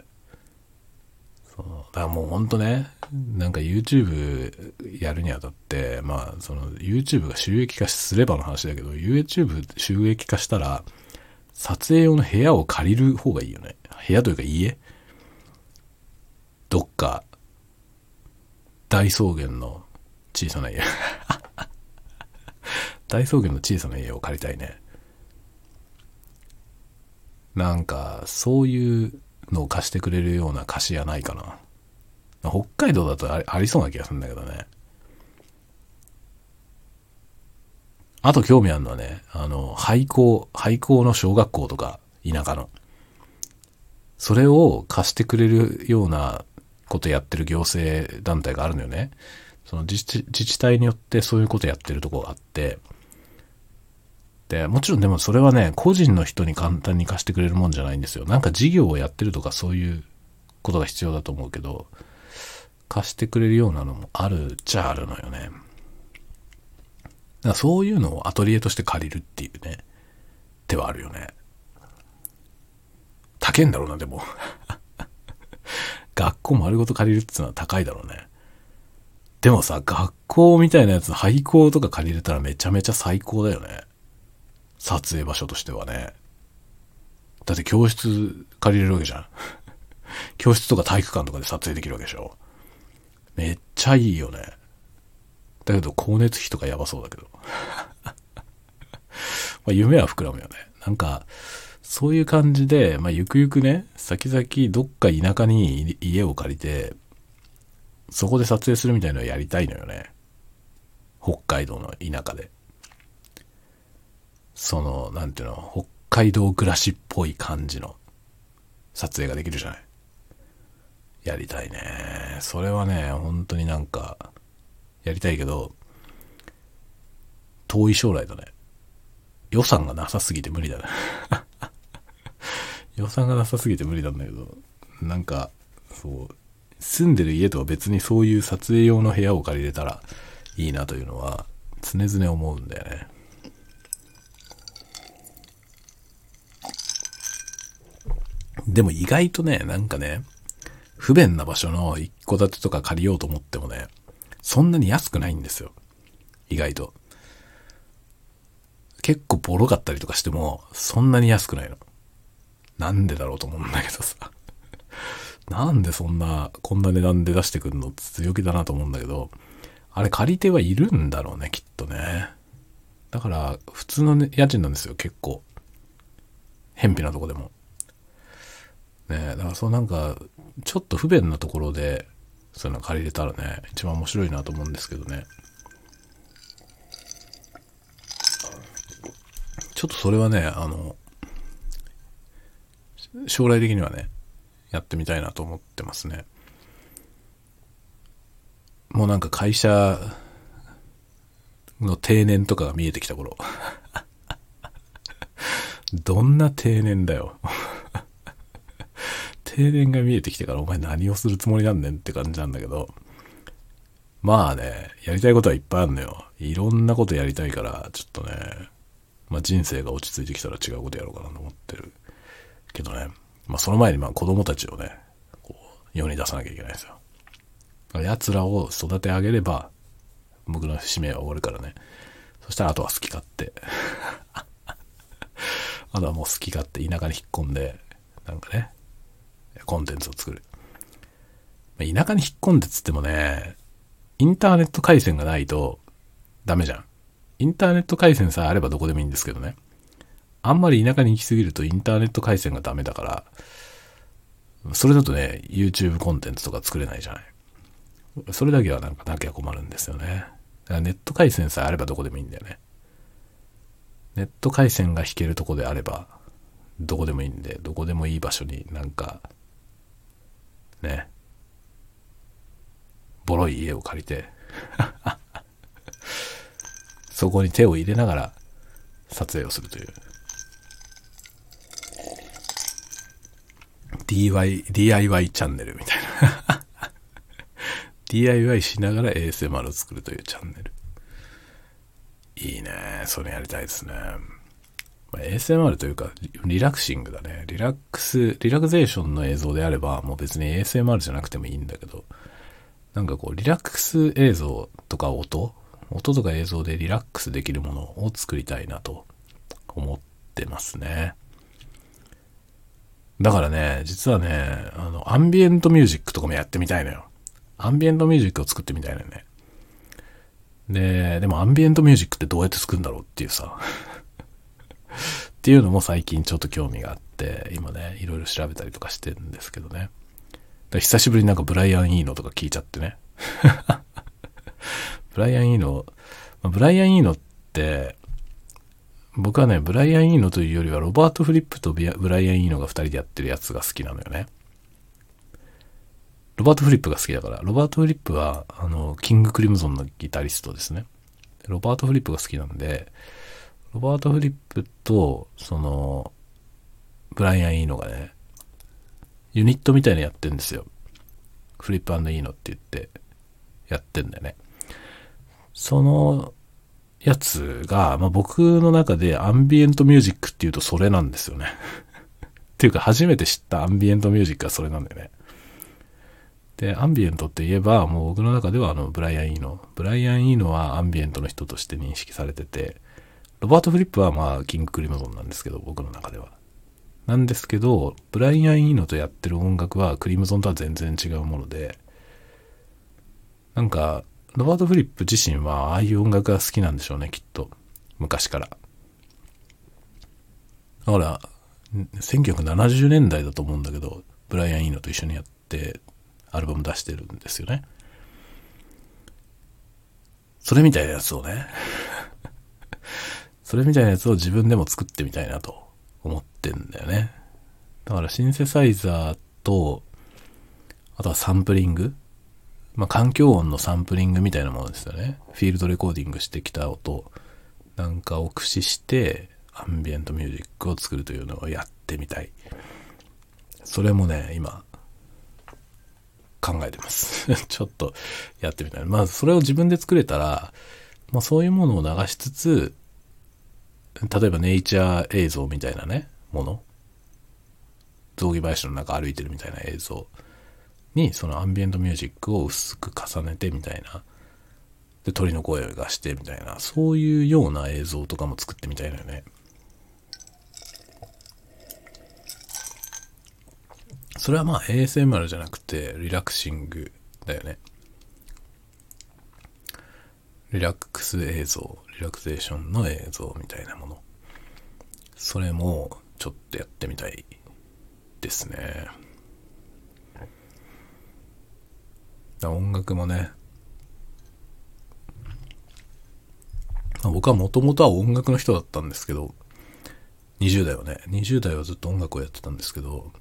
そう。だからもうほんとね、なんか YouTube やるにあたって、まあその YouTube が収益化すればの話だけど、YouTube 収益化したら、撮影用の部屋を借りる方がいいよね。部屋というか家。どっか、大草原の小さな家。大草原の小さな家を借りたいね。なんかそういうのを貸してくれるような貸し屋ないかな。北海道だとありそうな気がするんだけどね。あと興味あるのはね、廃校の小学校とか田舎の、それを貸してくれるようなことやってる行政団体があるのよね。その自治体によってそういうことやってるとこがあって、で、もちろんでもそれはね、個人の人に簡単に貸してくれるもんじゃないんですよ。なんか事業をやってるとかそういうことが必要だと思うけど、貸してくれるようなのもあるっちゃあるのよね。だからそういうのをアトリエとして借りるっていうね、手はあるよね。高いんだろうな、でも。学校丸ごと借りるっていうのは高いだろうね。でもさ、学校みたいなやつ、廃校とか借りれたらめちゃめちゃ最高だよね。撮影場所としてはね。だって教室借りれるわけじゃん。教室とか体育館とかで撮影できるわけでしょ。めっちゃいいよね。だけど光熱費とかやばそうだけど。まあ夢は膨らむよね。なんかそういう感じで、まあゆくゆくね、先々どっか田舎に家を借りて、そこで撮影するみたいなのをやりたいのよね。北海道の田舎で。その、なんていうの、北海道暮らしっぽい感じの撮影ができるじゃない。やりたいね。それはね、本当になんか、やりたいけど、遠い将来だね。予算がなさすぎて無理だね。予算がなさすぎて無理なんだけど、なんか、そう、住んでる家とは別にそういう撮影用の部屋を借りれたらいいなというのは、常々思うんだよね。でも意外とね、なんかね、不便な場所の一戸建てとか借りようと思ってもね、そんなに安くないんですよ。意外と。結構ボロかったりとかしても、そんなに安くないの。なんでだろうと思うんだけどさ。なんでこんな値段で出してくるのって強気だなと思うんだけど、あれ借り手はいるんだろうね、きっとね。だから、普通の、ね、家賃なんですよ、結構。偏僻なとこでも。ねえ、だからそうなんか、ちょっと不便なところで、そういうの借りれたらね、一番面白いなと思うんですけどね。ちょっとそれはね、将来的にはね、やってみたいなと思ってますね。もうなんか会社の定年とかが見えてきた頃どんな定年だよ定年が見えてきてからお前何をするつもりなんねんって感じなんだけど、まあね、やりたいことはいっぱいあるのよ。いろんなことやりたいから、ちょっとね、まあ人生が落ち着いてきたら違うことやろうかなと思ってるけどね。まあその前にまあ子供たちをね、こう世に出さなきゃいけないんですよ。奴らを育て上げれば僕の使命は終わるからね。そしたらあとは好き勝手あとはもう好き勝手田舎に引っ込んで、なんかね、コンテンツを作る。田舎に引っ込んでつってもね、インターネット回線がないとダメじゃん。インターネット回線さえあればどこでもいいんですけどね。あんまり田舎に行きすぎるとインターネット回線がダメだから、それだとね、YouTube コンテンツとか作れないじゃない。それだけはなんかなきゃ困るんですよね。だからネット回線さえあればどこでもいいんだよね。ネット回線が引けるとこであればどこでもいいんで、どこでもいい場所になんかね、ボロい家を借りてそこに手を入れながら撮影をするという DIY チャンネルみたいなDIY しながら ASMR を作るというチャンネル、いいね。それやりたいですね。まあ、ASMR というかリラクシングだね。リラクゼーションの映像であればもう別に ASMR じゃなくてもいいんだけど、なんかこうリラックス映像とか音とか映像でリラックスできるものを作りたいなと思ってますね。だからね、実はね、アンビエントミュージックとかもやってみたいのよ。アンビエントミュージックを作ってみたいのよね。でもアンビエントミュージックってどうやって作るんだろうっていうさっていうのも最近ちょっと興味があって、今ねいろいろ調べたりとかしてるんですけどね。久しぶりになんかブライアン・イーノとか聞いちゃってねブライアン・イーノって僕はね、ブライアン・イーノというよりはロバート・フリップとブライアン・イーノが二人でやってるやつが好きなのよね。ロバート・フリップが好きだから。ロバート・フリップはキング・クリムゾンのギタリストですね。ロバート・フリップが好きなんで、ロバート・フリップとそのブライアン・イーノがねユニットみたいなのやってんですよ。フリップ&イーノって言ってやってんだよね。そのやつが、まあ、僕の中でアンビエントミュージックっていうとそれなんですよねっていうか初めて知ったアンビエントミュージックはそれなんだよね。でアンビエントって言えばもう僕の中ではブライアン・イーノはアンビエントの人として認識されてて、ロバート・フリップはまあキング・クリムゾンなんですけど、僕の中ではなんですけど、ブライアン・イーノとやってる音楽はクリムゾンとは全然違うもので、なんかロバート・フリップ自身はああいう音楽が好きなんでしょうね、きっと昔から。だから1970年代だと思うんだけど、ブライアン・イーノと一緒にやってアルバム出してるんですよね。それみたいなやつをねそれみたいなやつを自分でも作ってみたいなと思ってんだよね。だからシンセサイザーと、あとはサンプリング、まあ環境音のサンプリングみたいなものですよね。フィールドレコーディングしてきた音なんかを駆使してアンビエントミュージックを作るというのをやってみたい。それもね今考えてますちょっとやってみたい。まあそれを自分で作れたら、まあ、そういうものを流しつつ、例えばネイチャー映像みたいなねもの、雑木林の中歩いてるみたいな映像にそのアンビエントミュージックを薄く重ねてみたいな、で鳥の声がしてみたいな、そういうような映像とかも作ってみたいのよね。それはまあ ASMR じゃなくてリラクシングだよね。リラックス映像、リラクゼーションの映像みたいなもの、それもちょっとやってみたいですね。音楽もね、僕はもともとは音楽の人だったんですけど、20代はね、20代はずっと音楽をやってたんですけど、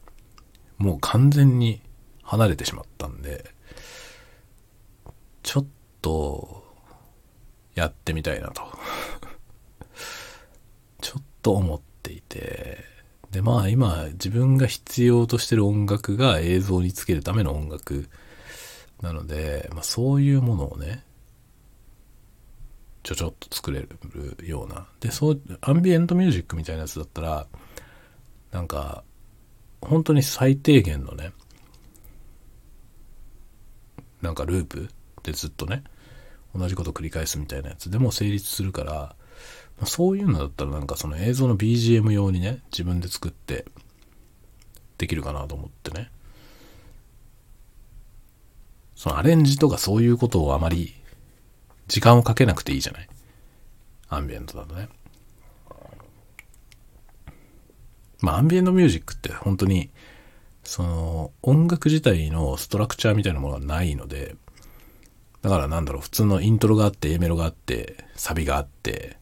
もう完全に離れてしまったんで、ちょっとやってみたいなとちょっと思っていて、でまあ今自分が必要としてる音楽が映像につけるための音楽なので、まあ、そういうものをねちょっと作れるような、でそうアンビエントミュージックみたいなやつだったらなんか本当に最低限のね、なんかループでずっとね同じことを繰り返すみたいなやつでも成立するから、まあ、そういうのだったらなんかその映像の BGM 用にね自分で作ってできるかなと思ってね、そのアレンジとかそういうことをあまり時間をかけなくていいじゃない、アンビエントだとね。まあアンビエントミュージックって本当にその音楽自体のストラクチャーみたいなものがないので、だからなんだろう、普通のイントロがあって A メロがあってサビがあって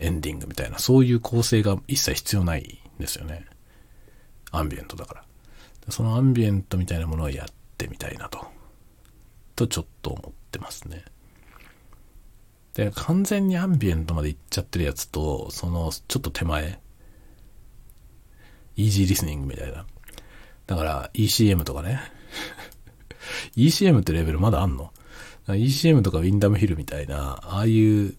エンディングみたいな、そういう構成が一切必要ないんですよね、アンビエントだから。そのアンビエントみたいなものをやってみたいなとちょっと思ってますね。で完全にアンビエントまでいっちゃってるやつと、そのちょっと手前イージーリスニングみたいな、だから ECM とかねECM ってレベルまだあんの？ ECM とかウィンダムヒルみたいな、ああいう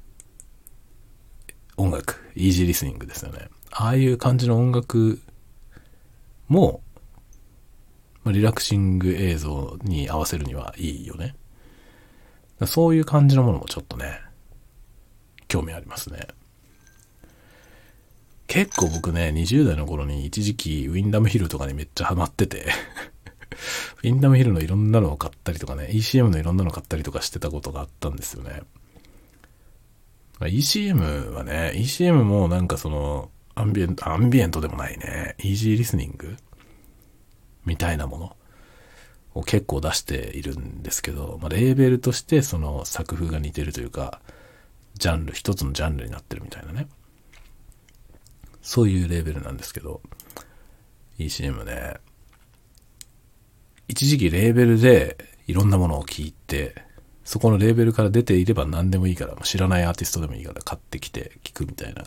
音楽、イージーリスニングですよね。ああいう感じの音楽もリラクシング映像に合わせるにはいいよね。そういう感じのものもちょっとね興味ありますね。結構僕ね、20代の頃に一時期ウィンダムヒルとかにめっちゃハマっててウィンダムヒルのいろんなのを買ったりとかね、 ECM のいろんなの買ったりとかしてたことがあったんですよね。 ECM はね、 ECM もなんかそのアンビエントでもないね、イージーリスニングみたいなものを結構出しているんですけど、まあ、レーベルとしてその作風が似てるというか、ジャンル一つのジャンルになってるみたいなね、そういうレベルなんですけど、 ECM ね、一時期レーベルでいろんなものを聞いて、そこのレーベルから出ていれば何でもいいから、知らないアーティストでもいいから買ってきて聞くみたいな、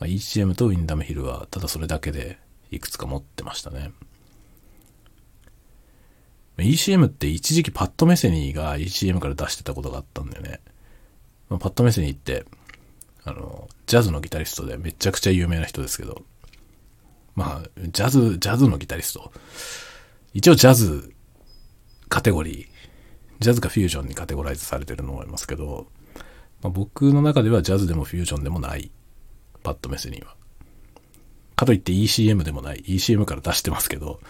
ECM とウィンダムヒルはただそれだけでいくつか持ってましたね。 ECM って一時期パッドメセニーが ECM から出してたことがあったんだよね。まあ、パッドメセニーってジャズのギタリストでめちゃくちゃ有名な人ですけど、まあジャズのギタリスト、一応ジャズカテゴリー、ジャズかフュージョンにカテゴライズされてると思いますけど、まあ、僕の中ではジャズでもフュージョンでもないパッドメセニーは、かといって ECM でもない、 ECM から出してますけど、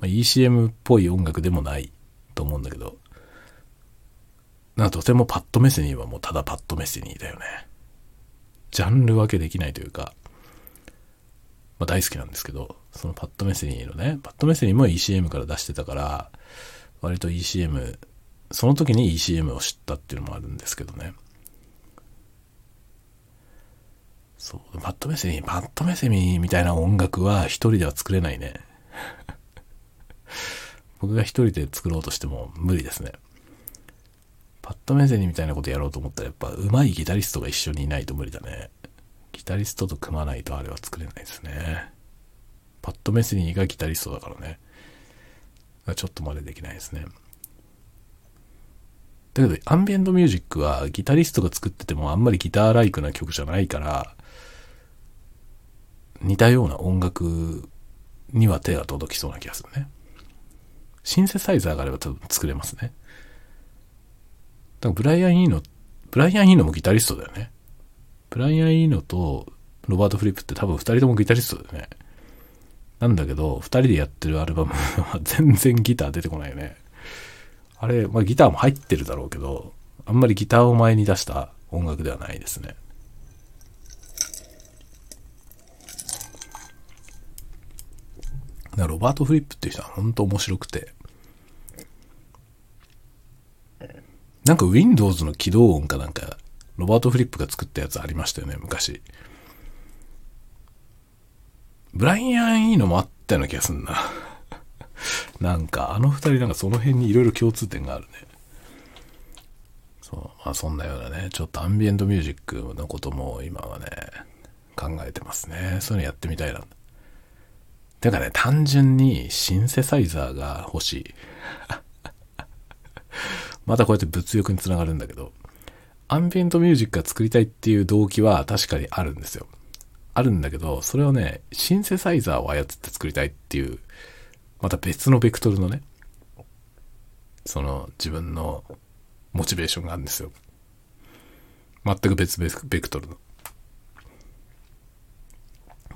まあ、ECM っぽい音楽でもないと思うんだけど、なんとてもパッドメセニーはもうただパッドメセニーだよね。ジャンル分けできないというか、まあ、大好きなんですけど、そのパッドメセニーのね、パッドメセニーも ECM から出してたから、割と ECM、その時に ECM を知ったっていうのもあるんですけどね。そう、パッドメセニーみたいな音楽は一人では作れないね。僕が一人で作ろうとしても無理ですね。パッドメセニーみたいなことやろうと思ったらやっぱ上手いギタリストが一緒にいないと無理だね。ギタリストと組まないとあれは作れないですね。パッドメセニーがギタリストだからね。ちょっとまでできないですね。だけどアンビエントミュージックはギタリストが作っててもあんまりギターライクな曲じゃないから、似たような音楽には手が届きそうな気がするね。シンセサイザーがあれば多分作れますね。ブライアン・イーノもギタリストだよね。ブライアン・イーノとロバート・フリップって多分二人ともギタリストだよね。なんだけど二人でやってるアルバムは全然ギター出てこないよね。あれ、まあギターも入ってるだろうけど、あんまりギターを前に出した音楽ではないですね。ロバート・フリップっていう人は本当面白くて、なんか Windows の起動音かなんかロバート・フリップが作ったやつありましたよね、昔。ブライアン・イーノもあったような気がすんな。なんかあの二人なんかその辺にいろいろ共通点があるね。そう、まあそんなようなね、ちょっとアンビエントミュージックのことも今はね考えてますね。そういうのやってみたいな。てかね、単純にシンセサイザーが欲しい。またこうやって物欲につながるんだけど、アンビエントミュージックが作りたいっていう動機は確かにあるんですよ。あるんだけど、それをね、シンセサイザーを操って作りたいっていう、また別のベクトルのね、その自分のモチベーションがあるんですよ。全く別ベクトルの。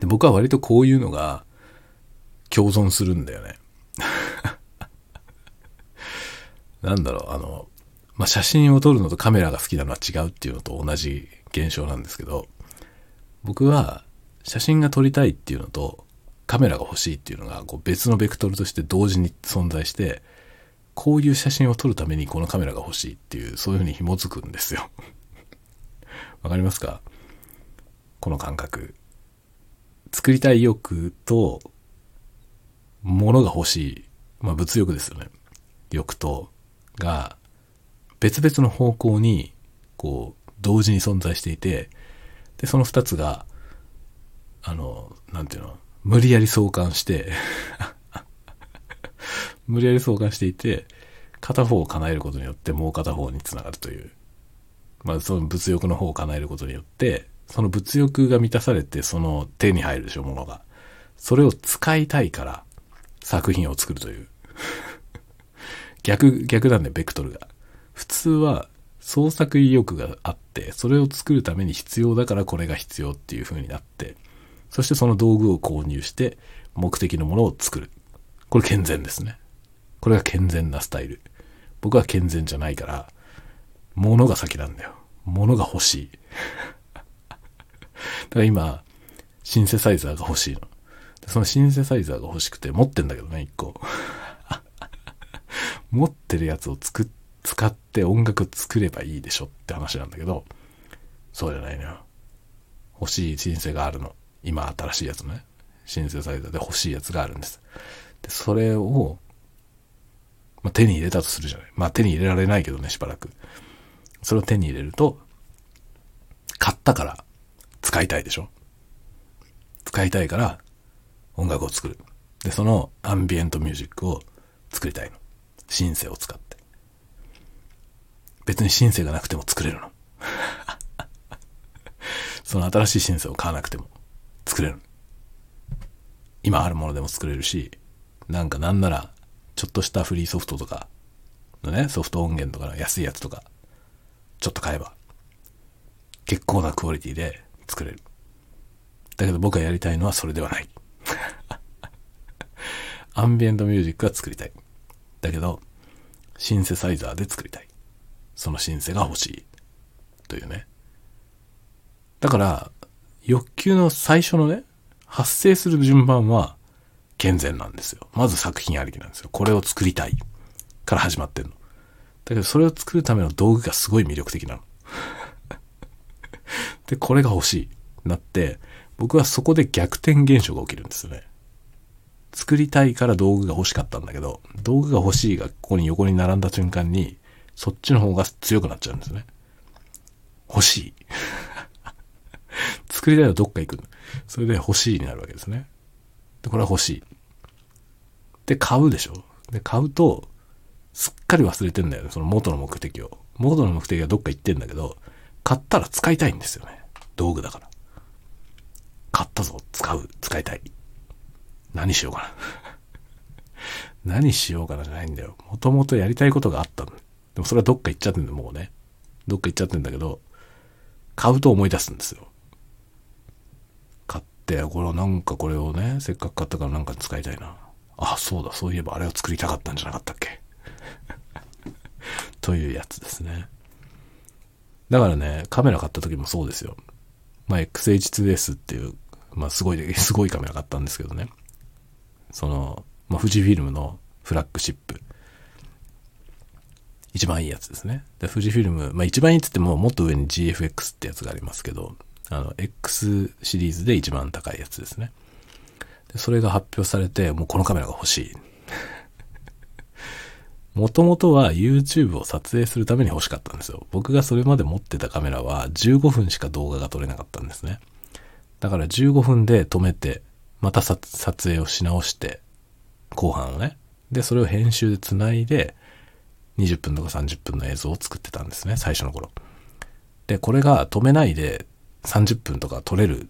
で、僕は割とこういうのが共存するんだよね。なんだろう、まあ、写真を撮るのとカメラが好きなのは違うっていうのと同じ現象なんですけど、僕は写真が撮りたいっていうのとカメラが欲しいっていうのがこう別のベクトルとして同時に存在して、こういう写真を撮るためにこのカメラが欲しいっていう、そういう風に紐づくんですよ。わかりますか？この感覚。作りたい欲と物が欲しい、まあ物欲ですよね。欲とが別々の方向にこう同時に存在していて、でその二つがなんていうの、無理やり相関して無理やり相関していて、片方を叶えることによってもう片方につながるという、まあその物欲の方を叶えることによって、その物欲が満たされて、その手に入るでしょ、物が。それを使いたいから作品を作るという逆なんで、ベクトルが。普通は創作意欲があって、それを作るために必要だからこれが必要っていう風になって、そしてその道具を購入して目的のものを作る。これ健全ですね。これが健全なスタイル。僕は健全じゃないから、物が先なんだよ。物が欲しい。だから今シンセサイザーが欲しいの。そのシンセサイザーが欲しくて持ってんだけどね、一個。持ってるやつを使って音楽作ればいいでしょって話なんだけど、そうじゃないのよ。欲しいシンセがあるの。今新しいやつのね、シンセサイザーで欲しいやつがあるんです。でそれを、まあ、手に入れたとするじゃない。まあ手に入れられないけどね、しばらく。それを手に入れると、買ったから使いたいでしょ。使いたいから音楽を作る。でそのアンビエントミュージックを作りたいの、シンセを使って。別にシンセがなくても作れるの。その新しいシンセを買わなくても作れる。今あるものでも作れるし、なんならちょっとしたフリーソフトとかのね、ソフト音源とかの安いやつとかちょっと買えば結構なクオリティで作れる。だけど僕がやりたいのはそれではない。アンビエントミュージックは作りたい。だけどシンセサイザーで作りたい。そのシンセが欲しいというね。だから欲求の最初のね、発生する順番は健全なんですよ。まず作品ありきなんですよ。これを作りたいから始まってるの。だけどそれを作るための道具がすごい魅力的なの。で、これが欲しいなって、僕はそこで逆転現象が起きるんですよね。作りたいから道具が欲しかったんだけど、道具が欲しいがここに横に並んだ瞬間に、そっちの方が強くなっちゃうんですね。欲しい。作りたいのどっか行く。それで欲しいになるわけですね。でこれは欲しい。で買うでしょ。で買うとすっかり忘れてんだよね、その元の目的を。元の目的はどっか行ってんだけど、買ったら使いたいんですよね。道具だから。買ったぞ、使いたい。何しようかな。何しようかなじゃないんだよ。もともとやりたいことがあったの。でもそれはどっか行っちゃってんだよ、もうね。どっか行っちゃってんだけど、買うと思い出すんですよ。買って、これなんかこれをね、せっかく買ったからなんか使いたいな。あ、そうだ、そういえばあれを作りたかったんじゃなかったっけ。というやつですね。だからね、カメラ買った時もそうですよ。まあ、XH2S っていう、まあすごいカメラ買ったんですけどね。まあ、富士フィルムのフラッグシップ。一番いいやつですね。で、富士フィルム、まあ一番いいって言ってももっと上に GFX ってやつがありますけど、X シリーズで一番高いやつですね。でそれが発表されて、もうこのカメラが欲しい。もともとは YouTube を撮影するために欲しかったんですよ。僕がそれまで持ってたカメラは15分しか動画が撮れなかったんですね。だから15分で止めて、また撮影をし直して、後半をね。で、それを編集で繋いで、20分とか30分の映像を作ってたんですね、最初の頃。で、これが止めないで30分とか撮れる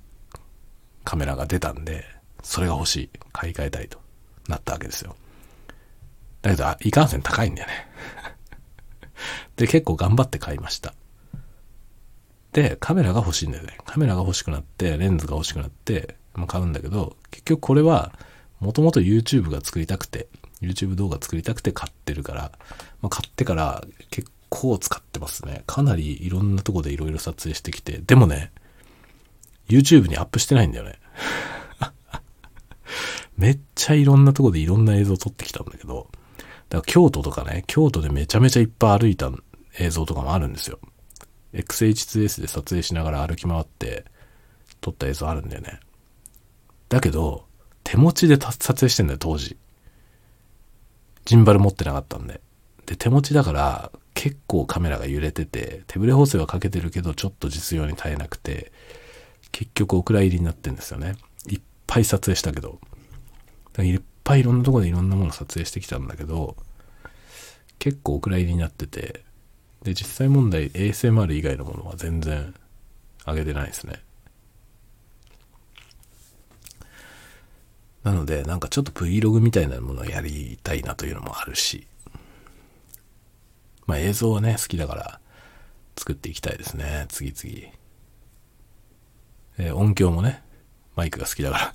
カメラが出たんで、それが欲しい。買い替えたいとなったわけですよ。だけど、いかんせん高いんだよね。で、結構頑張って買いました。で、カメラが欲しいんだよね。カメラが欲しくなって、レンズが欲しくなって、買うんだけど、結局これは、もともと YouTube が作りたくて、YouTube 動画作りたくて買ってるから、買ってから結構使ってますね。かなりいろんなとこでいろいろ撮影してきて、でもね、YouTube にアップしてないんだよね。めっちゃいろんなとこでいろんな映像を撮ってきたんだけど、だから京都とかね、京都でめちゃめちゃいっぱい歩いた映像とかもあるんですよ。XH2S で撮影しながら歩き回って撮った映像あるんだよね。だけど、手持ちで撮影してんだよ、当時。ジンバル持ってなかったんで。で、手持ちだから結構カメラが揺れてて、手ブレ補正はかけてるけど、ちょっと実用に耐えなくて、結局お蔵入りになってんですよね。いっぱい撮影したけど。いっぱいいろんなとこでいろんなもの撮影してきたんだけど、結構お蔵入りになってて、で、実際問題 ASMR 以外のものは全然上げてないですね。なので、なんかちょっと Vlog みたいなものをやりたいなというのもあるし、まあ映像はね、好きだから作っていきたいですね、次々。音響もね、マイクが好きだから。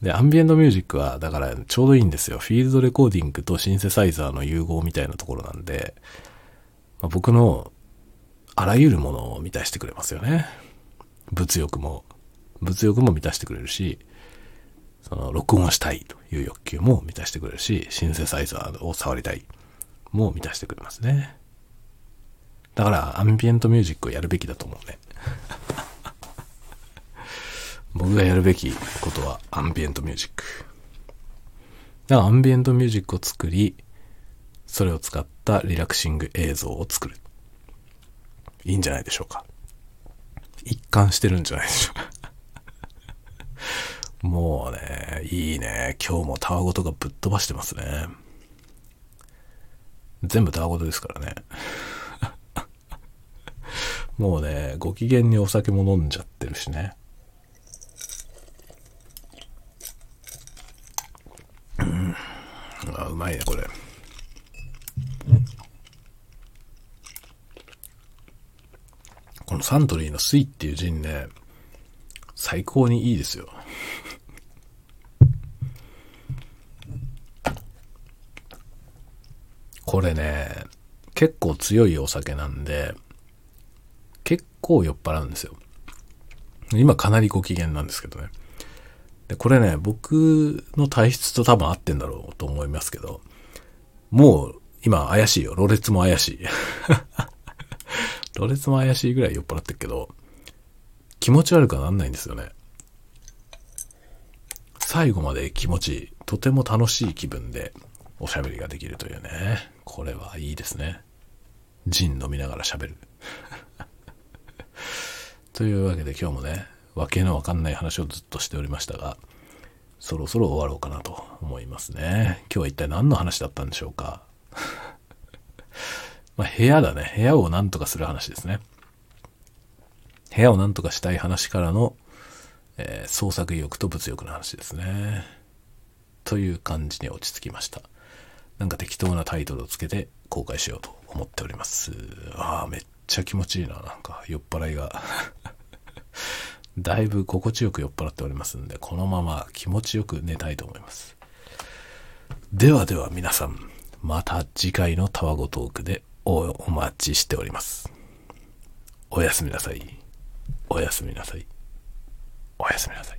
で、アンビエントミュージックは、だからちょうどいいんですよ。フィールドレコーディングとシンセサイザーの融合みたいなところなんで、まあ、僕のあらゆるものを満たしてくれますよね。物欲も満たしてくれるし、その録音したいという欲求も満たしてくれるし、シンセサイザーを触りたいも満たしてくれますね。だからアンビエントミュージックをやるべきだと思うね。僕がやるべきことはアンビエントミュージック。だからアンビエントミュージックを作り、それを使ったリラクシング映像を作る。いいんじゃないでしょうか。一貫してるんじゃないでしょうか。もうね、いいね。今日もタワゴトがぶっ飛ばしてますね。全部タワゴトですからね。もうね、ご機嫌にお酒も飲んじゃってるしね。うまいね、これ。このサントリーの水っていうジンね、最高にいいですよ。これね、結構強いお酒なんで、結構酔っ払うんですよ。今かなりご機嫌なんですけどね。で、これね、僕の体質と多分合ってんだろうと思いますけど、もう今怪しいよ。ろれつも怪しい。ろれつも怪しいぐらい酔っ払ってるけど、気持ち悪くはなんないんですよね。最後まで気持ちいい、とても楽しい気分でおしゃべりができるというね。これはいいですね。ジン飲みながら喋る。というわけで今日もね、わけのわかんない話をずっとしておりましたが、そろそろ終わろうかなと思いますね。今日は一体何の話だったんでしょうか。まあ部屋だね。部屋をなんとかする話ですね。部屋をなんとかしたい話からの、創作意欲と物欲の話ですね。という感じに落ち着きました。なんか適当なタイトルをつけて公開しようと思っております。ああ、めっちゃ気持ちいいな。なんか酔っ払いが。だいぶ心地よく酔っ払っておりますんで、このまま気持ちよく寝たいと思います。ではでは皆さん、また次回のたわごトークでお待ちしております。おやすみなさい。おやすみなさい。おやすみなさい。